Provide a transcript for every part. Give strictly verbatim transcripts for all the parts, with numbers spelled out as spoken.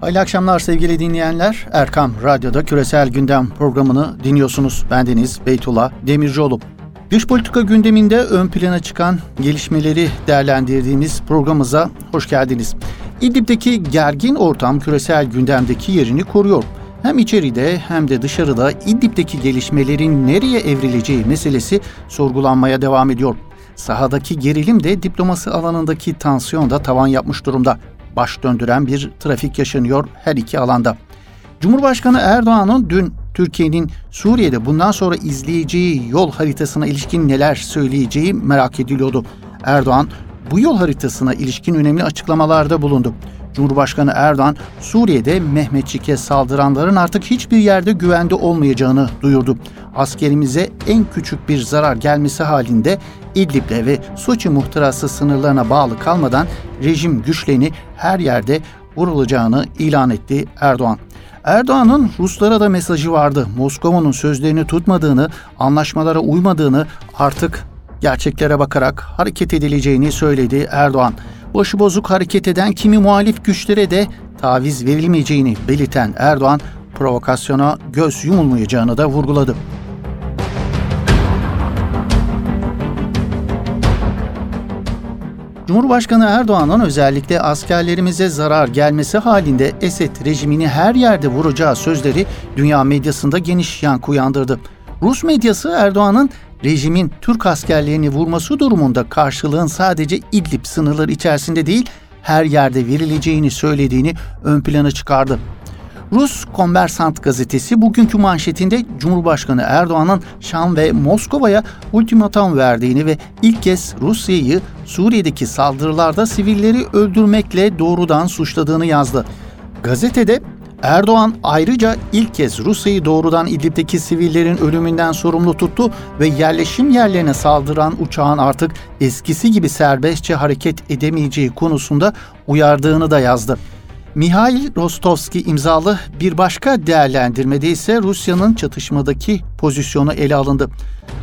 Hayırlı akşamlar sevgili dinleyenler. Erkan Radyo'da Küresel Gündem programını dinliyorsunuz. Bendeniz Beytullah Demircioğlu. Dış politika gündeminde ön plana çıkan gelişmeleri değerlendirdiğimiz programımıza hoş geldiniz. İdlib'deki gergin ortam küresel gündemdeki yerini koruyor. Hem içeride hem de dışarıda İdlib'deki gelişmelerin nereye evrileceği meselesi sorgulanmaya devam ediyor. Sahadaki gerilim de diplomasi alanındaki tansiyon da tavan yapmış durumda. Baş döndüren bir trafik yaşanıyor her iki alanda. Cumhurbaşkanı Erdoğan'ın dün Türkiye'nin Suriye'de bundan sonra izleyeceği yol haritasına ilişkin neler söyleyeceği merak ediliyordu. Erdoğan bu yol haritasına ilişkin önemli açıklamalarda bulundu. Cumhurbaşkanı Erdoğan, Suriye'de Mehmetçik'e saldıranların artık hiçbir yerde güvende olmayacağını duyurdu. Askerimize en küçük bir zarar gelmesi halinde İdlib'le ve Soçi muhtırası sınırlarına bağlı kalmadan rejim güçlerini her yerde vurulacağını ilan etti Erdoğan. Erdoğan'ın Ruslara da mesajı vardı. Moskova'nın sözlerini tutmadığını, anlaşmalara uymadığını, artık gerçeklere bakarak hareket edileceğini söyledi Erdoğan. Başıbozuk hareket eden kimi muhalif güçlere de taviz verilmeyeceğini belirten Erdoğan, provokasyona göz yumulmayacağını da vurguladı. Cumhurbaşkanı Erdoğan'ın özellikle askerlerimize zarar gelmesi halinde Esed rejimini her yerde vuracağı sözleri dünya medyasında geniş yankı uyandırdı. Rus medyası Erdoğan'ın rejimin Türk askerlerini vurması durumunda karşılığın sadece İdlib sınırları içerisinde değil, her yerde verileceğini söylediğini ön plana çıkardı. Rus Komersant gazetesi bugünkü manşetinde Cumhurbaşkanı Erdoğan'ın Şam ve Moskova'ya ultimatum verdiğini ve ilk kez Rusya'yı Suriye'deki saldırılarda sivilleri öldürmekle doğrudan suçladığını yazdı. Gazetede Erdoğan ayrıca ilk kez Rusya'yı doğrudan İdlib'deki sivillerin ölümünden sorumlu tuttu ve yerleşim yerlerine saldıran uçağın artık eskisi gibi serbestçe hareket edemeyeceği konusunda uyardığını da yazdı. Mihail Rostovski imzalı bir başka değerlendirmede ise Rusya'nın çatışmadaki pozisyonu ele alındı.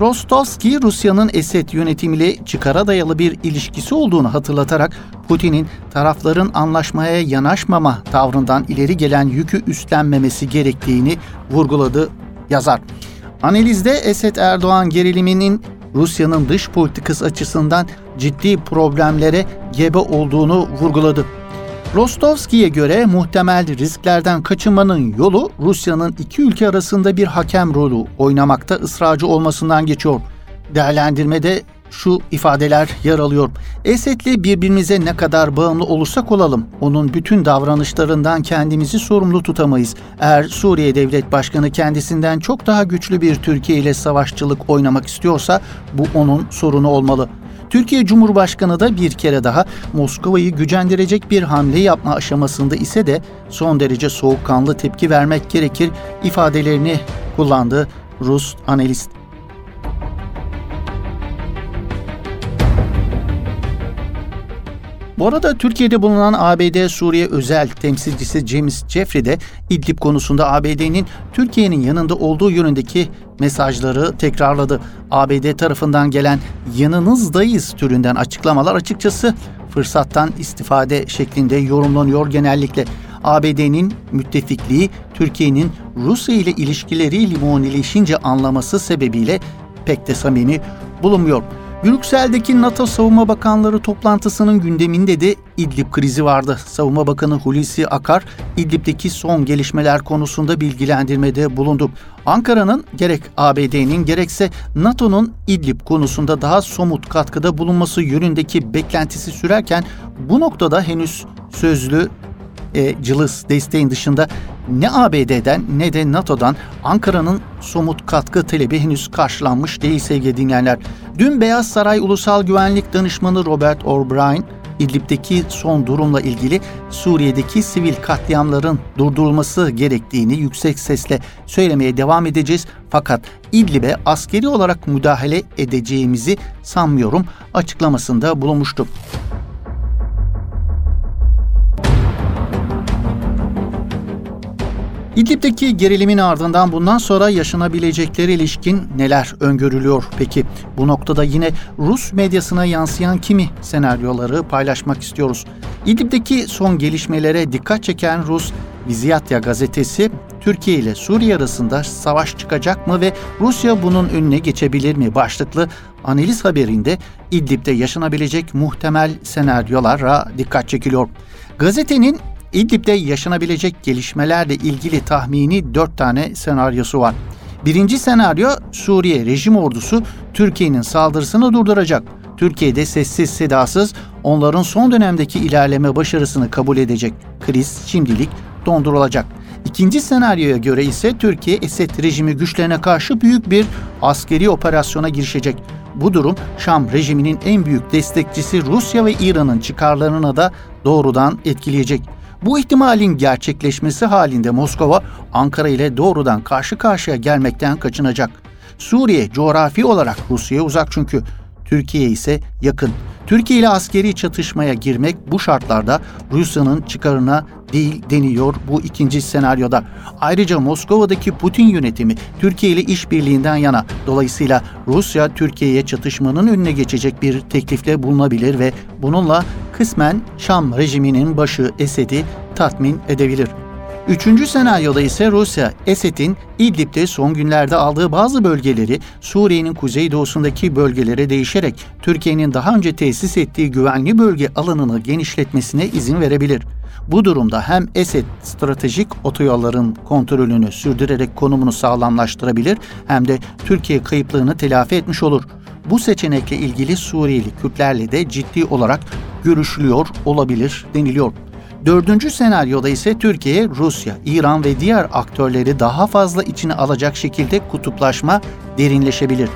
Rostovski, Rusya'nın Esed yönetimiyle çıkara dayalı bir ilişkisi olduğunu hatırlatarak Putin'in tarafların anlaşmaya yanaşmama tavrından ileri gelen yükü üstlenmemesi gerektiğini vurguladı yazar. Analizde Esed-Erdoğan geriliminin Rusya'nın dış politikası açısından ciddi problemlere gebe olduğunu vurguladı. Rostovski'ye göre muhtemel risklerden kaçınmanın yolu Rusya'nın iki ülke arasında bir hakem rolü oynamakta ısrarcı olmasından geçiyor. Değerlendirmede şu ifadeler yer alıyor. Esed'le birbirimize ne kadar bağımlı olursak olalım, onun bütün davranışlarından kendimizi sorumlu tutamayız. Eğer Suriye Devlet Başkanı kendisinden çok daha güçlü bir Türkiye ile savaşçılık oynamak istiyorsa bu onun sorunu olmalı. Türkiye Cumhurbaşkanı da bir kere daha Moskova'yı gücendirecek bir hamle yapma aşamasında ise de son derece soğukkanlı tepki vermek gerekir ifadelerini kullandı Rus analist. Bu arada Türkiye'de bulunan A B D Suriye özel temsilcisi James Jeffrey de İdlib konusunda A B D'nin Türkiye'nin yanında olduğu yönündeki mesajları tekrarladı. A B D tarafından gelen yanınızdayız türünden açıklamalar açıkçası fırsattan istifade şeklinde yorumlanıyor genellikle. A B D'nin müttefikliği Türkiye'nin Rusya ile ilişkileri limonileşince anlaması sebebiyle pek de samimi bulunmuyor. Brüksel'deki NATO Savunma Bakanları toplantısının gündeminde de İdlib krizi vardı. Savunma Bakanı Hulusi Akar, İdlib'deki son gelişmeler konusunda bilgilendirmede bulundu. Ankara'nın gerek A B D'nin gerekse NATO'nun İdlib konusunda daha somut katkıda bulunması yönündeki beklentisi sürerken bu noktada henüz sözlü e, cılız desteğin dışında ne A B D'den ne de NATO'dan Ankara'nın somut katkı talebi henüz karşılanmış değil sevgili dinleyenler. Dün Beyaz Saray Ulusal Güvenlik Danışmanı Robert O'Brien, İdlib'deki son durumla ilgili Suriye'deki sivil katliamların durdurulması gerektiğini yüksek sesle söylemeye devam edeceğiz. Fakat İdlib'e askeri olarak müdahale edeceğimizi sanmıyorum açıklamasında bulunmuştu. İdlib'deki gerilimin ardından bundan sonra yaşanabilecekleri ilişkin neler öngörülüyor peki? Bu noktada yine Rus medyasına yansıyan kimi senaryoları paylaşmak istiyoruz. İdlib'deki son gelişmelere dikkat çeken Rus Vizyatya gazetesi, Türkiye ile Suriye arasında savaş çıkacak mı ve Rusya bunun önüne geçebilir mi başlıklı analiz haberinde İdlib'de yaşanabilecek muhtemel senaryolara dikkat çekiliyor. Gazetenin İdlib'de yaşanabilecek gelişmelerle ilgili tahmini dört tane senaryosu var. Birinci senaryo, Suriye rejim ordusu Türkiye'nin saldırısını durduracak. Türkiye'de sessiz sedasız onların son dönemdeki ilerleme başarısını kabul edecek. Kriz şimdilik dondurulacak. İkinci senaryoya göre ise Türkiye, Esed rejimi güçlerine karşı büyük bir askeri operasyona girişecek. Bu durum Şam rejiminin en büyük destekçisi Rusya ve İran'ın çıkarlarına da doğrudan etkileyecek. Bu ihtimalin gerçekleşmesi halinde Moskova, Ankara ile doğrudan karşı karşıya gelmekten kaçınacak. Suriye coğrafi olarak Rusya'ya uzak çünkü. Türkiye ise yakın. Türkiye ile askeri çatışmaya girmek bu şartlarda Rusya'nın çıkarına değil deniyor bu ikinci senaryoda. Ayrıca Moskova'daki Putin yönetimi Türkiye ile işbirliğinden yana. Dolayısıyla Rusya Türkiye'ye çatışmanın önüne geçecek bir teklifle bulunabilir ve bununla kısmen Şam rejiminin başı Esed'i tatmin edebilir. Üçüncü senaryoda ise Rusya, Esed'in İdlib'de son günlerde aldığı bazı bölgeleri Suriye'nin kuzeydoğusundaki bölgelere değişerek Türkiye'nin daha önce tesis ettiği güvenli bölge alanını genişletmesine izin verebilir. Bu durumda hem Esed stratejik otoyolların kontrolünü sürdürerek konumunu sağlamlaştırabilir hem de Türkiye kayıplığını telafi etmiş olur. Bu seçenekle ilgili Suriyeli Kürtlerle de ciddi olarak görüşülüyor olabilir deniliyor. Dördüncü senaryoda ise Türkiye, Rusya, İran ve diğer aktörleri daha fazla içine alacak şekilde kutuplaşma derinleşebilir.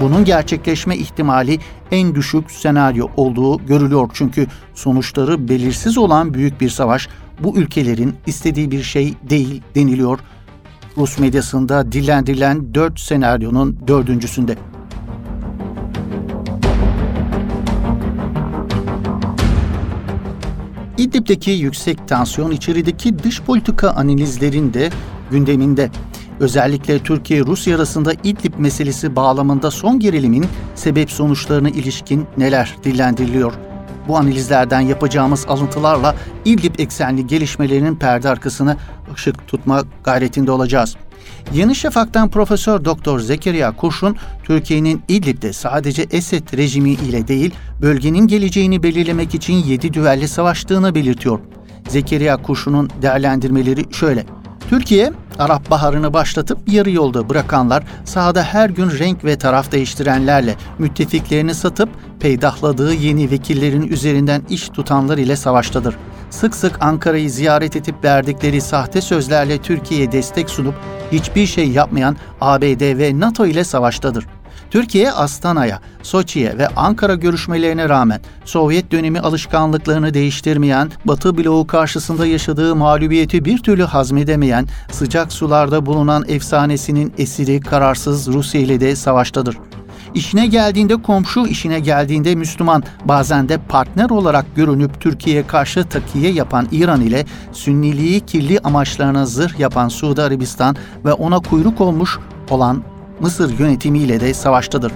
Bunun gerçekleşme ihtimali en düşük senaryo olduğu görülüyor çünkü sonuçları belirsiz olan büyük bir savaş bu ülkelerin istediği bir şey değil deniliyor. Rus medyasında dillendirilen dört senaryonun dördüncüsünde. İdlib'deki yüksek tansiyon içerideki dış politika analizlerinde gündeminde. Özellikle Türkiye-Rusya arasında İdlib meselesi bağlamında son gerilimin sebep sonuçlarına ilişkin neler dillendiriliyor? Bu analizlerden yapacağımız alıntılarla İdlib eksenli gelişmelerinin perde arkasına ışık tutma gayretinde olacağız. Yanışafak'tan Profesör Doktor Zekeriya Kurşun, Türkiye'nin İdlib'de sadece Esed rejimi ile değil, bölgenin geleceğini belirlemek için yedi düelle savaştığını belirtiyor. Zekeriya Kurşun'un değerlendirmeleri şöyle. Türkiye, Arap Baharı'nı başlatıp yarı yolda bırakanlar, sahada her gün renk ve taraf değiştirenlerle, müttefiklerini satıp peydahladığı yeni vekillerin üzerinden iş tutanlar ile savaştadır. Sık sık Ankara'yı ziyaret edip verdikleri sahte sözlerle Türkiye'ye destek sunup hiçbir şey yapmayan A B D ve NATO ile savaştadır. Türkiye, Astana'ya, Soçi'ye ve Ankara görüşmelerine rağmen Sovyet dönemi alışkanlıklarını değiştirmeyen, Batı bloğu karşısında yaşadığı mağlubiyeti bir türlü hazmedemeyen, sıcak sularda bulunan efsanesinin esiri kararsız Rusya ile de savaştadır. İşine geldiğinde komşu, işine geldiğinde Müslüman, bazen de partner olarak görünüp Türkiye'ye karşı takiye yapan İran ile Sünniliği kirli amaçlarına zırh yapan Suudi Arabistan ve ona kuyruk olmuş olan Mısır yönetimiyle de savaştadır.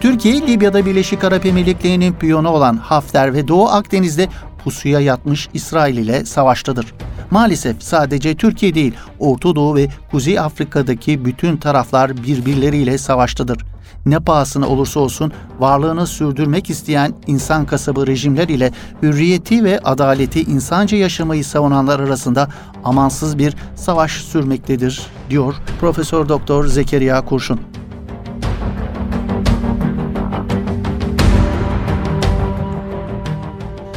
Türkiye, Libya'da Birleşik Arap Emirlikleri'nin piyonu olan Hafter ve Doğu Akdeniz'de pusuya yatmış İsrail ile savaştadır. Maalesef sadece Türkiye değil, Orta Doğu ve Kuzey Afrika'daki bütün taraflar birbirleriyle savaştadır. Ne pahasına olursa olsun varlığını sürdürmek isteyen insan kasabı rejimler ile hürriyeti ve adaleti insanca yaşamayı savunanlar arasında amansız bir savaş sürmektedir, diyor Profesör Doktor Zekeriya Kurşun.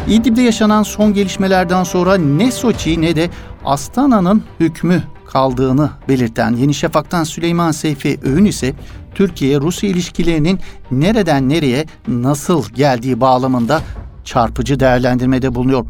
İdlib'de yaşanan son gelişmelerden sonra ne Soçi ne de Astana'nın hükmü kaldığını belirten Yeni Şafak'tan Süleyman Seyfi Öğün ise Türkiye-Rusya ilişkilerinin nereden nereye nasıl geldiği bağlamında çarpıcı değerlendirmede bulunuyor.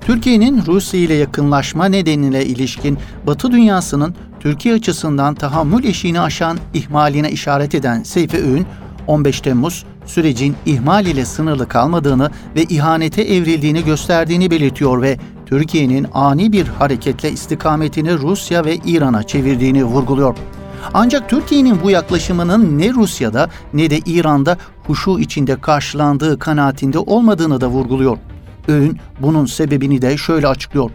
Türkiye'nin Rusya ile yakınlaşma nedeniyle ilişkin Batı dünyasının Türkiye açısından tahammül eşiğini aşan ihmaline işaret eden Seyfi Öğün, on beş Temmuz sürecin ihmal ile sınırlı kalmadığını ve ihanete evrildiğini gösterdiğini belirtiyor ve Türkiye'nin ani bir hareketle istikametini Rusya ve İran'a çevirdiğini vurguluyor. Ancak Türkiye'nin bu yaklaşımının ne Rusya'da ne de İran'da huşu içinde karşılandığı kanaatinde olmadığını da vurguluyor. Öğün bunun sebebini de şöyle açıklıyor.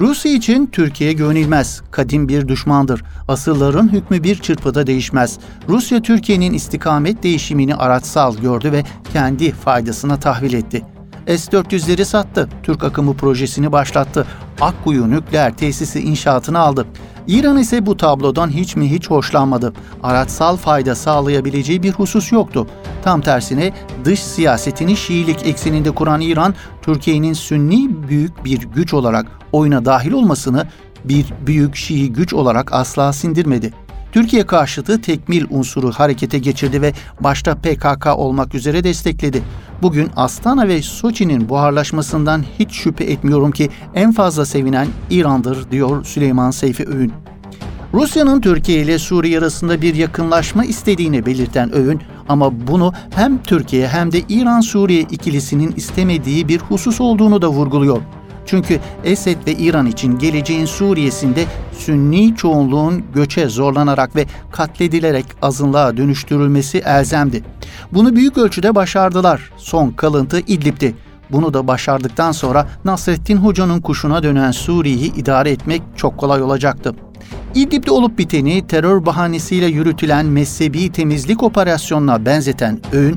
Rusya için Türkiye güvenilmez, kadim bir düşmandır. Asılların hükmü bir çırpıda değişmez. Rusya Türkiye'nin istikamet değişimini araçsal gördü ve kendi faydasına tahvil etti. S dört yüzleri sattı, Türk akımı projesini başlattı, Akkuyu nükleer tesisi inşaatını aldı. İran ise bu tablodan hiç mi hiç hoşlanmadı. Araçsal fayda sağlayabileceği bir husus yoktu. Tam tersine dış siyasetini Şiilik ekseninde kuran İran, Türkiye'nin Sünni büyük bir güç olarak oyuna dahil olmasını bir büyük Şii güç olarak asla sindirmedi. Türkiye karşıtı tekmil unsuru harekete geçirdi ve başta P K K olmak üzere destekledi. Bugün Astana ve Soçi'nin buharlaşmasından hiç şüphe etmiyorum ki en fazla sevinen İran'dır, diyor Süleyman Seyfi Öğün. Rusya'nın Türkiye ile Suriye arasında bir yakınlaşma istediğini belirten Öğün, ama bunu hem Türkiye hem de İran-Suriye ikilisinin istemediği bir husus olduğunu da vurguluyor. Çünkü Esed ve İran için geleceğin Suriye'sinde Sünni çoğunluğun göçe zorlanarak ve katledilerek azınlığa dönüştürülmesi elzemdi. Bunu büyük ölçüde başardılar. Son kalıntı İdlib'ti. Bunu da başardıktan sonra Nasrettin Hoca'nın kuşuna dönen Suriye'yi idare etmek çok kolay olacaktı. İdlib'de olup biteni terör bahanesiyle yürütülen mezhebi temizlik operasyonuna benzeten Öğün,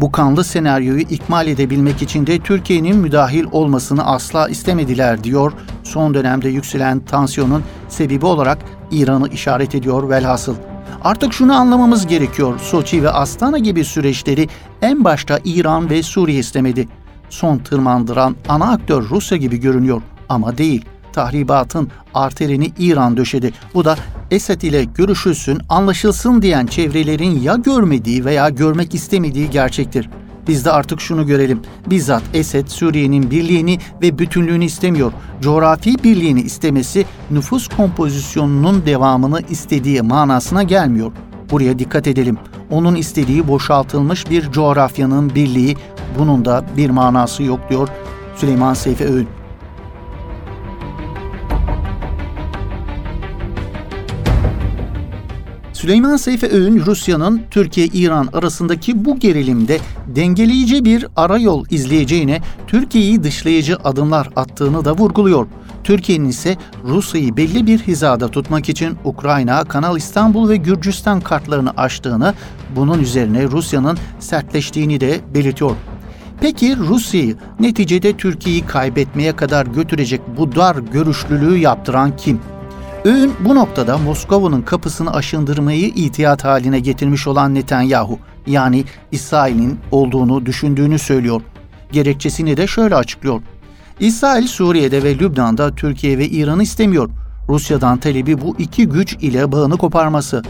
bu kanlı senaryoyu ikmal edebilmek için de Türkiye'nin müdahil olmasını asla istemediler, diyor. Son dönemde yükselen tansiyonun sebebi olarak İran'ı işaret ediyor velhasıl. Artık şunu anlamamız gerekiyor. Soçi ve Astana gibi süreçleri en başta İran ve Suriye istemedi. Son tırmandıran ana aktör Rusya gibi görünüyor ama değil. Tahribatın arterini İran döşedi. Bu da Esed ile görüşülsün, anlaşılsın diyen çevrelerin ya görmediği veya görmek istemediği gerçektir. Biz de artık şunu görelim. Bizzat Esed, Suriye'nin birliğini ve bütünlüğünü istemiyor. Coğrafi birliğini istemesi, nüfus kompozisyonunun devamını istediği manasına gelmiyor. Buraya dikkat edelim. Onun istediği boşaltılmış bir coğrafyanın birliği, bunun da bir manası yok, diyor Süleyman Seyfi Öğün. Süleyman Seyfi Öğün, Rusya'nın Türkiye-İran arasındaki bu gerilimde dengeleyici bir arayol izleyeceğine, Türkiye'yi dışlayıcı adımlar attığını da vurguluyor. Türkiye'nin ise Rusya'yı belli bir hizada tutmak için Ukrayna, Kanal İstanbul ve Gürcistan kartlarını açtığını, bunun üzerine Rusya'nın sertleştiğini de belirtiyor. Peki Rusya'yı neticede Türkiye'yi kaybetmeye kadar götürecek bu dar görüşlülüğü yaptıran kim? Öğün bu noktada Moskova'nın kapısını aşındırmayı ihtiyat haline getirmiş olan Netanyahu, yani İsrail'in olduğunu düşündüğünü söylüyor. Gerekçesini de şöyle açıklıyor. İsrail Suriye'de ve Lübnan'da Türkiye ve İran'ı istemiyor. Rusya'dan talebi bu iki güç ile bağını koparması.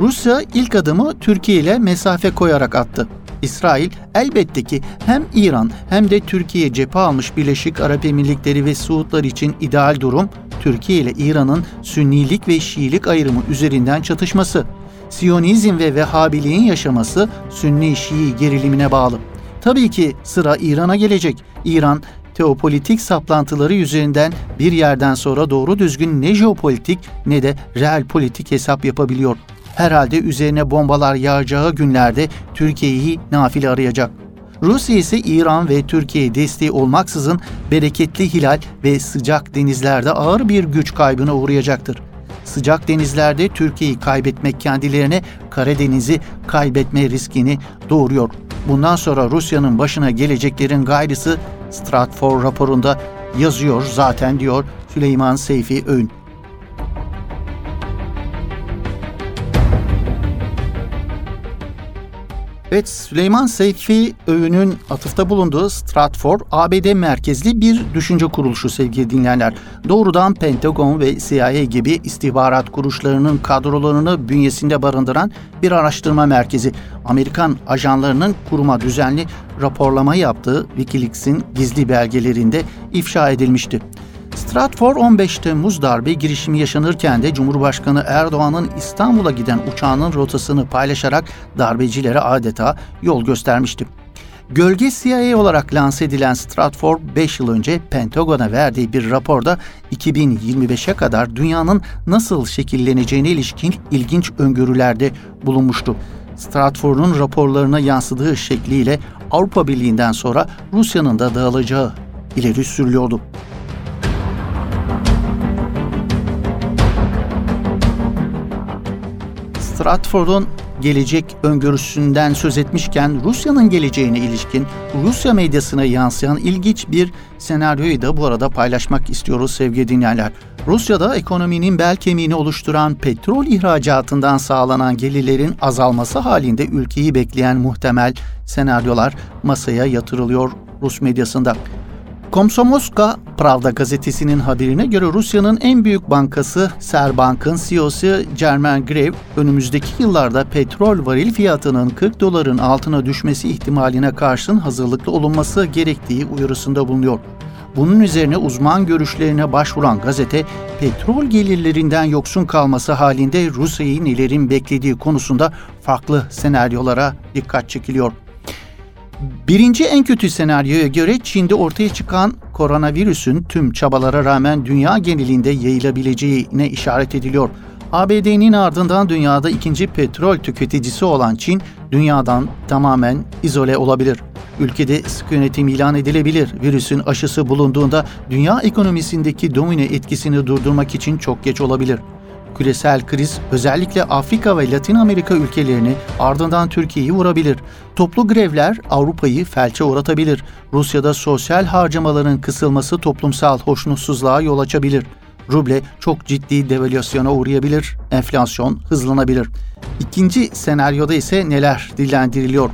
Rusya ilk adımı Türkiye ile mesafe koyarak attı. İsrail elbette ki hem İran hem de Türkiye cephe almış Birleşik Arap Emirlikleri ve Suudlar için ideal durum, Türkiye ile İran'ın Sünnilik ve Şiilik ayrımı üzerinden çatışması, Siyonizm ve Vehhabiliğin yaşaması Sünni-Şii gerilimine bağlı. Tabii ki sıra İran'a gelecek. İran, teopolitik saplantıları yüzünden bir yerden sonra doğru düzgün ne jeopolitik ne de realpolitik hesap yapabiliyor. Herhalde üzerine bombalar yağacağı günlerde Türkiye'yi nafile arayacak. Rusya ise İran ve Türkiye'ye desteği olmaksızın bereketli hilal ve sıcak denizlerde ağır bir güç kaybına uğrayacaktır. Sıcak denizlerde Türkiye'yi kaybetmek kendilerine Karadeniz'i kaybetme riskini doğuruyor. Bundan sonra Rusya'nın başına geleceklerin gayrısı Stratfor raporunda yazıyor zaten, diyor Süleyman Seyfi Öğün. Evet, Süleyman Seyfi Öğün'ün atıfta bulunduğu Stratfor, A B D merkezli bir düşünce kuruluşu sevgili dinleyenler. Doğrudan Pentagon ve C I A gibi istihbarat kuruluşlarının kadrolarını bünyesinde barındıran bir araştırma merkezi. Amerikan ajanlarının kuruma düzenli raporlama yaptığı WikiLeaks'in gizli belgelerinde ifşa edilmişti. Stratfor on beş Temmuz darbe girişimi yaşanırken de Cumhurbaşkanı Erdoğan'ın İstanbul'a giden uçağının rotasını paylaşarak darbecilere adeta yol göstermişti. Gölge C I A olarak lanse edilen Stratfor beş yıl önce Pentagon'a verdiği bir raporda iki bin yirmi beşe kadar dünyanın nasıl şekilleneceğine ilişkin ilginç öngörülerde bulunmuştu. Stratfor'un raporlarına yansıdığı şekliyle Avrupa Birliği'nden sonra Rusya'nın da dağılacağı ileri sürülüyordu. Stratfor'un gelecek öngörüsünden söz etmişken Rusya'nın geleceğine ilişkin Rusya medyasına yansıyan ilginç bir senaryoyu da bu arada paylaşmak istiyoruz sevgili dinleyenler. Rusya'da ekonominin bel kemiğini oluşturan petrol ihracatından sağlanan gelirlerin azalması halinde ülkeyi bekleyen muhtemel senaryolar masaya yatırılıyor Rus medyasında. Komsomolska Pravda gazetesinin haberine göre Rusya'nın en büyük bankası Serbank'ın C E O'su German Grev önümüzdeki yıllarda petrol varil fiyatının kırk doların altına düşmesi ihtimaline karşın hazırlıklı olunması gerektiği uyarısında bulunuyor. Bunun üzerine uzman görüşlerine başvuran gazete, petrol gelirlerinden yoksun kalması halinde Rusya'yı nelerin beklediği konusunda farklı senaryolara dikkat çekiliyor. Birinci en kötü senaryoya göre Çin'de ortaya çıkan koronavirüsün tüm çabalara rağmen dünya genelinde yayılabileceğine işaret ediliyor. A B D'nin ardından dünyada ikinci petrol tüketicisi olan Çin, dünyadan tamamen izole olabilir. Ülkede sıkı yönetim ilan edilebilir. Virüsün aşısı bulunduğunda dünya ekonomisindeki domino etkisini durdurmak için çok geç olabilir. Küresel kriz özellikle Afrika ve Latin Amerika ülkelerini, ardından Türkiye'yi vurabilir. Toplu grevler Avrupa'yı felçe uğratabilir. Rusya'da sosyal harcamaların kısılması toplumsal hoşnutsuzluğa yol açabilir. Ruble çok ciddi devalüasyona uğrayabilir. Enflasyon hızlanabilir. İkinci senaryoda ise neler dillendiriliyor?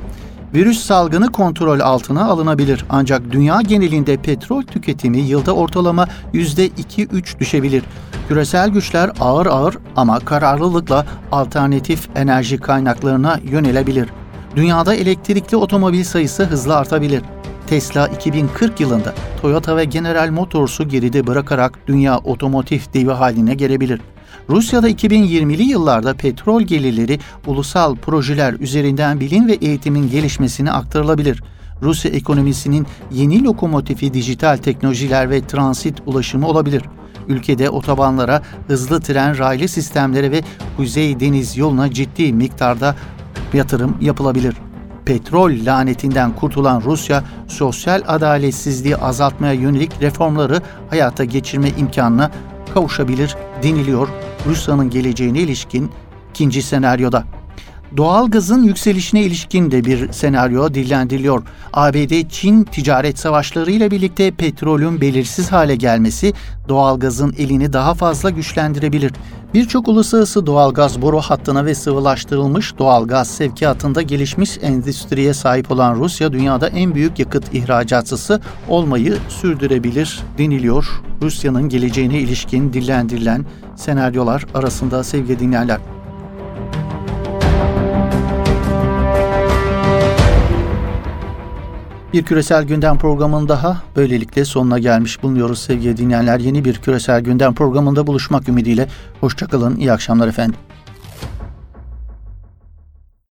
Virüs salgını kontrol altına alınabilir ancak dünya genelinde petrol tüketimi yılda ortalama yüzde iki üç düşebilir. Küresel güçler ağır ağır ama kararlılıkla alternatif enerji kaynaklarına yönelebilir. Dünyada elektrikli otomobil sayısı hızla artabilir. Tesla iki bin kırk yılında Toyota ve General Motors'u geride bırakarak dünya otomotiv devi haline gelebilir. Rusya'da iki bin yirmili yıllarda petrol gelirleri ulusal projeler üzerinden bilim ve eğitimin gelişmesine aktarılabilir. Rusya ekonomisinin yeni lokomotifi dijital teknolojiler ve transit ulaşımı olabilir. Ülkede otobanlara, hızlı tren raylı sistemlere ve kuzey deniz yoluna ciddi miktarda yatırım yapılabilir. Petrol lanetinden kurtulan Rusya, sosyal adaletsizliği azaltmaya yönelik reformları hayata geçirme imkanına kavuşabilir deniliyor Rusya'nın geleceğine ilişkin ikinci senaryoda. Doğalgazın yükselişine ilişkin de bir senaryo dillendiriliyor. A B D-Çin ticaret savaşlarıyla birlikte petrolün belirsiz hale gelmesi doğalgazın elini daha fazla güçlendirebilir. Birçok uluslararası doğalgaz boru hattına ve sıvılaştırılmış doğalgaz sevkiyatında gelişmiş endüstriye sahip olan Rusya, dünyada en büyük yakıt ihracatçısı olmayı sürdürebilir deniliyor Rusya'nın geleceğine ilişkin dillendirilen senaryolar arasında sevgili dinleyenler. Bir küresel gündem programının daha böylelikle sonuna gelmiş bulunuyoruz sevgili dinleyenler. Yeni bir küresel gündem programında buluşmak ümidiyle. Hoşçakalın, iyi akşamlar efendim.